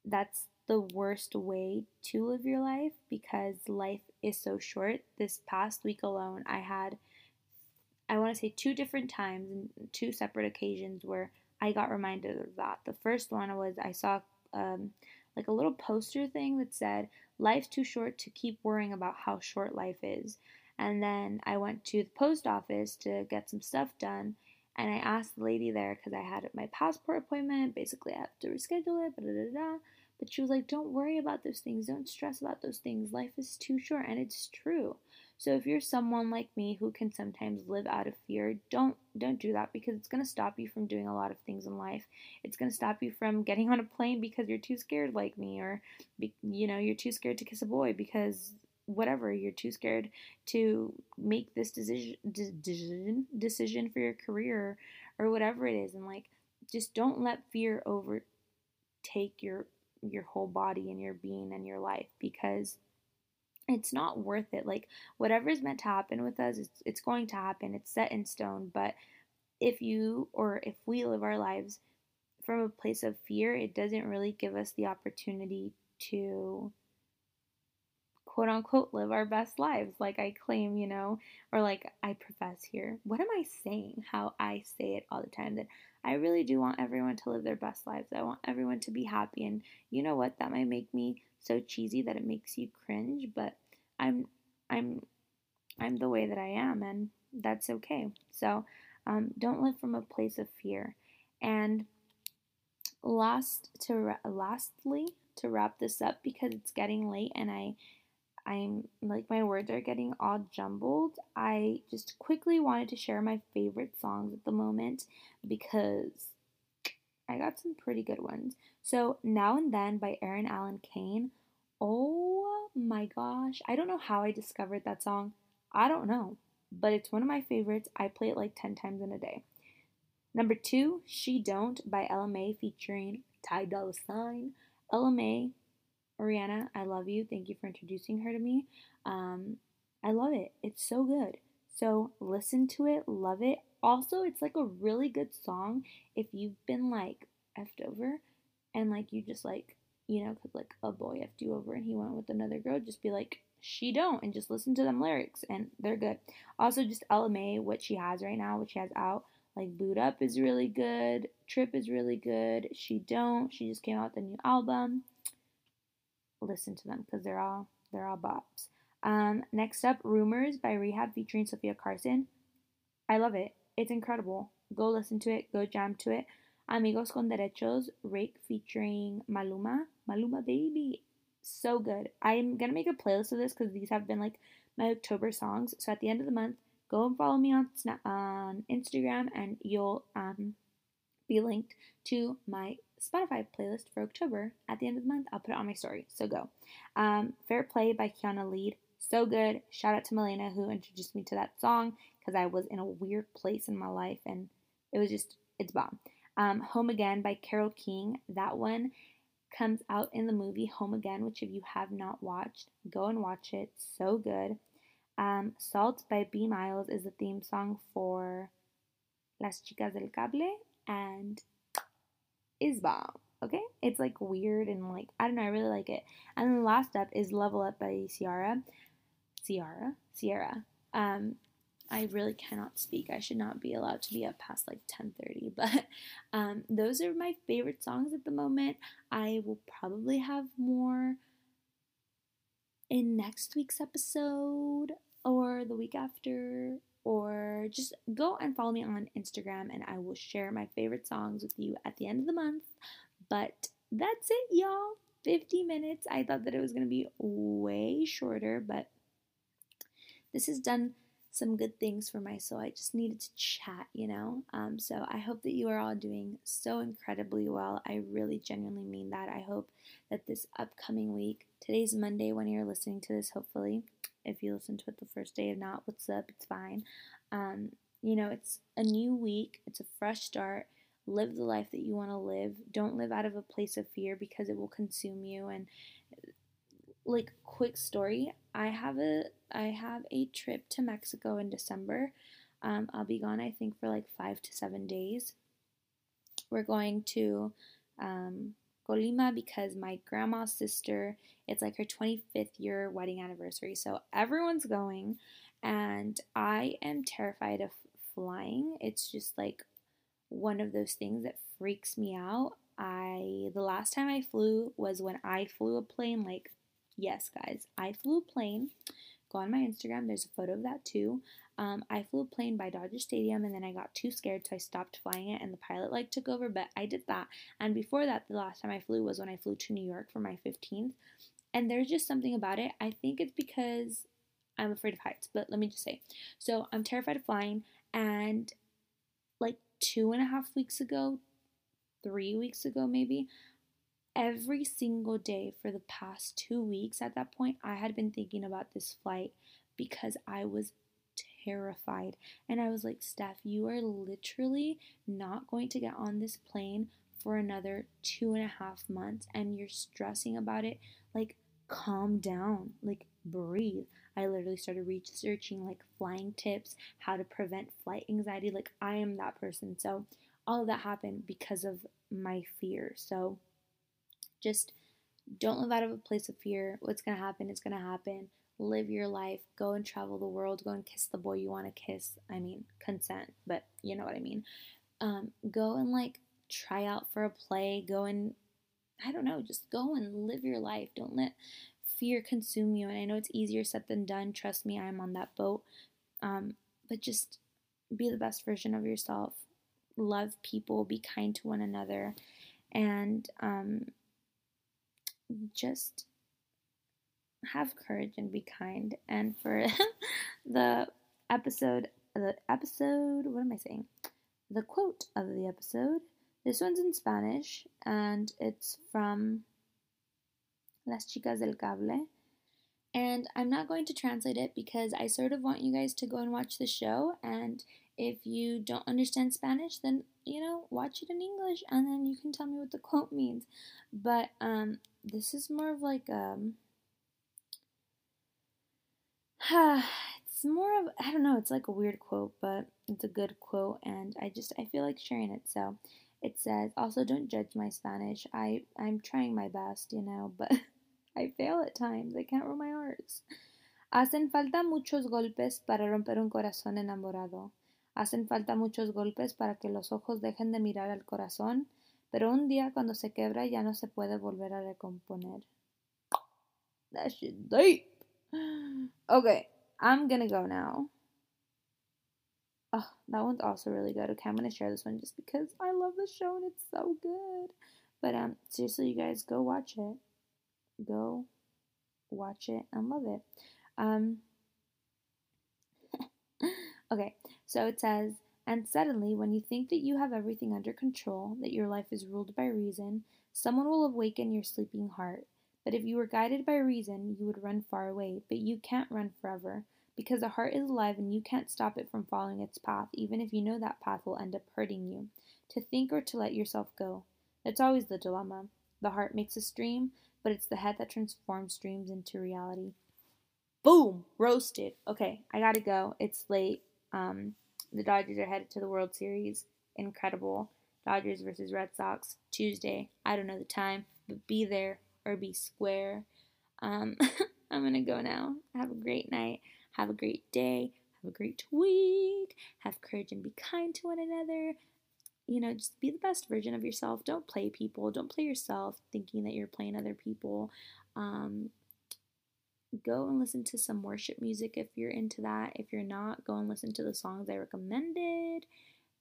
that's the worst way to live your life because life is so short. This past week alone, I had, I want to say two different times and two separate occasions where I got reminded of that. The first one was I saw um, like a little poster thing that said, life's too short to keep worrying about how short life is. And then I went to the post office to get some stuff done, and I asked the lady there because I had my passport appointment. Basically, I have to reschedule it, blah, blah, blah. But she was like, don't worry about those things. Don't stress about those things. Life is too short, and it's true. So if you're someone like me who can sometimes live out of fear, don't don't do that because it's going to stop you from doing a lot of things in life. It's going to stop you from getting on a plane because you're too scared like me, or, you know, you're too scared to kiss a boy because whatever. You're too scared to make this decision, decision, decision for your career or whatever it is. And, like, just don't let fear overtake your your whole body and your being and your life because it's not worth it. Like, whatever is meant to happen with us, it's, it's going to happen. It's set in stone. But if you or if we live our lives from a place of fear, it doesn't really give us the opportunity to quote unquote live our best lives, like I claim, you know, or like I profess here. What am I saying? How I say it all the time, that I really do want everyone to live their best lives. I want everyone to be happy. And you know what? That might make me so cheesy that it makes you cringe, but I'm I'm I'm the way that I am, and that's okay. So um, don't live from a place of fear. And last to lastly to wrap this up, because it's getting late and I I'm like my words are getting all jumbled. I just quickly wanted to share my favorite songs at the moment because I got some pretty good ones. So Now and Then by Aaron Allen Kane. Oh my gosh. I don't know how I discovered that song. I don't know. But it's one of my favorites. I play it like ten times in a day. Number two, She Don't by Ella Mai featuring Ty Dolla Sign. Ella Mai, Rihanna, I love you. Thank you for introducing her to me. Um, I love it. It's so good. So listen to it. Love it. Also, it's like a really good song if you've been like effed over and like you just like, you know, because like a boy effed you over and he went with another girl. Just be like, She Don't, and just listen to them lyrics and they're good. Also, just Ella Mai, what she has right now, what she has out. Like Boot Up is really good. Trip is really good. She Don't. She just came out with a new album. Listen to them because they're all they're all bops. Um, next up, Rumors by Rehab featuring Sophia Carson. I love it. It's incredible. Go listen to it. Go jam to it. Amigos con Derechos, Rake featuring Maluma. Maluma baby, so good. I'm gonna make a playlist of this because these have been like my October songs. So at the end of the month, go and follow me on Snap, on Instagram, and you'll um be linked to my Spotify playlist for October. At the end of the month, I'll put it on my story, so go. Um, Fair Play by Kiana Lead, so good. Shout out to Milena who introduced me to that song because I was in a weird place in my life and it was just, it's bomb. Um, Home Again by Carole King, that one comes out in the movie Home Again, which if you have not watched, go and watch it, so good. Um, Salt by B. Miles is the theme song for Las Chicas del Cable, and is bomb. Okay? It's like weird and like, I don't know, I really like it. And then the last up is Level Up by Ciara. Ciara? Ciara. Um, I really cannot speak. I should not be allowed to be up past like ten thirty. But um, those are my favorite songs at the moment. I will probably have more in next week's episode or the week after. Or just go and follow me on Instagram and I will share my favorite songs with you at the end of the month. But that's it, y'all. fifty minutes. I thought that it was going to be way shorter, but this has done some good things for my soul. I just needed to chat, you know? Um, so I hope that you are all doing so incredibly well. I really genuinely mean that. I hope that this upcoming week, today's Monday when you're listening to this, hopefully, if you listen to it the first day, if not, what's up? It's fine. Um, you know, it's a new week. It's a fresh start. Live the life that you want to live. Don't live out of a place of fear because it will consume you. And like, quick story, I have a I have a trip to Mexico in December. Um, I'll be gone, I think, for like five to seven days. We're going to um, Colima because my grandma's sister, it's like her twenty-fifth year wedding anniversary. So everyone's going, and I am terrified of flying. It's just like one of those things that freaks me out. I the last time I flew was when I flew a plane. Like, yes, guys, I flew a plane. Go on my Instagram. There's a photo of that too. Um, I flew a plane by Dodger Stadium, and then I got too scared, so I stopped flying it, and the pilot like took over. But I did that. And before that, the last time I flew was when I flew to New York for my fifteenth. And there's just something about it. I think it's because I'm afraid of heights. But let me just say, so I'm terrified of flying, and like, two and a half weeks ago, three weeks ago maybe, every single day for the past two weeks at that point, I had been thinking about this flight because I was terrified. And I was like, Steph, you are literally not going to get on this plane for another two and a half months and you're stressing about it. Like, calm down. Like, breathe. I literally started researching like flying tips, how to prevent flight anxiety. Like, I am that person. So all of that happened because of my fear. So just don't live out of a place of fear. What's going to happen is going to happen. Live your life. Go and travel the world. Go and kiss the boy you want to kiss. I mean, consent, but you know what I mean. Um, go and like try out for a play. Go and, I don't know, just go and live your life. Don't let fear consume you. And I know it's easier said than done. Trust me, I'm on that boat. Um, but just be the best version of yourself. Love people. Be kind to one another. And um, just have courage and be kind. And for the episode, the episode, what am I saying? The quote of the episode. This one's in Spanish, and it's from Las Chicas del Cable, and I'm not going to translate it because I sort of want you guys to go and watch the show, and if you don't understand Spanish, then, you know, watch it in English, and then you can tell me what the quote means. But um, this is more of like a, it's more of, I don't know, it's like a weird quote, but it's a good quote, and I just, I feel like sharing it, so it says, also don't judge my Spanish, I, I'm trying my best, you know, but I fail at times. I can't roll my R's. Hacen falta muchos golpes para romper un corazón enamorado. Hacen falta muchos golpes para que los ojos dejen de mirar al corazón. Pero un día cuando se quebra ya no se puede volver a recomponer. That shit deep. Okay, I'm gonna go now. Oh, that one's also really good. Okay, I'm gonna share this one just because I love the show and it's so good. But um, seriously, you guys, go watch it. Go watch it and love it. Um, okay, so it says, and suddenly when you think that you have everything under control, that your life is ruled by reason, someone will awaken your sleeping heart. But if you were guided by reason, you would run far away, but you can't run forever because the heart is alive and you can't stop it from following its path, even if you know that path will end up hurting you. To think or to let yourself go. That's always the dilemma. The heart makes a stream, but it's the head that transforms dreams into reality. Boom! Roasted. Okay, I gotta go. It's late. Um, the Dodgers are headed to the World Series. Incredible. Dodgers versus Red Sox, Tuesday. I don't know the time, but be there or be square. Um, I'm going to go now. Have a great night. Have a great day. Have a great week. Have courage and be kind to one another. You know, just be the best version of yourself. Don't play people. Don't play yourself thinking that you're playing other people. Um, go and listen to some worship music if you're into that. If you're not, go and listen to the songs I recommended.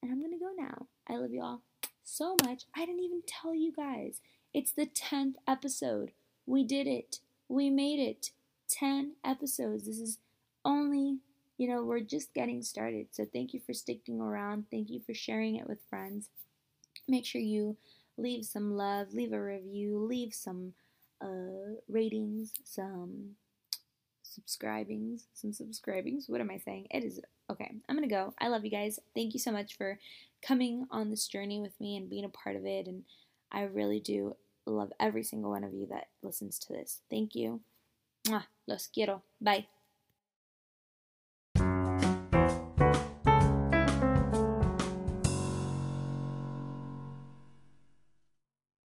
And I'm going to go now. I love y'all so much. I didn't even tell you guys. It's the tenth episode. We did it. We made it. ten episodes. This is only... You know, we're just getting started, so thank you for sticking around. Thank you for sharing it with friends. Make sure you leave some love, leave a review, leave some uh, ratings, some subscribings, some subscribings. What am I saying? It is okay. I'm going to go. I love you guys. Thank you so much for coming on this journey with me and being a part of it, and I really do love every single one of you that listens to this. Thank you. Mwah. Los quiero. Bye.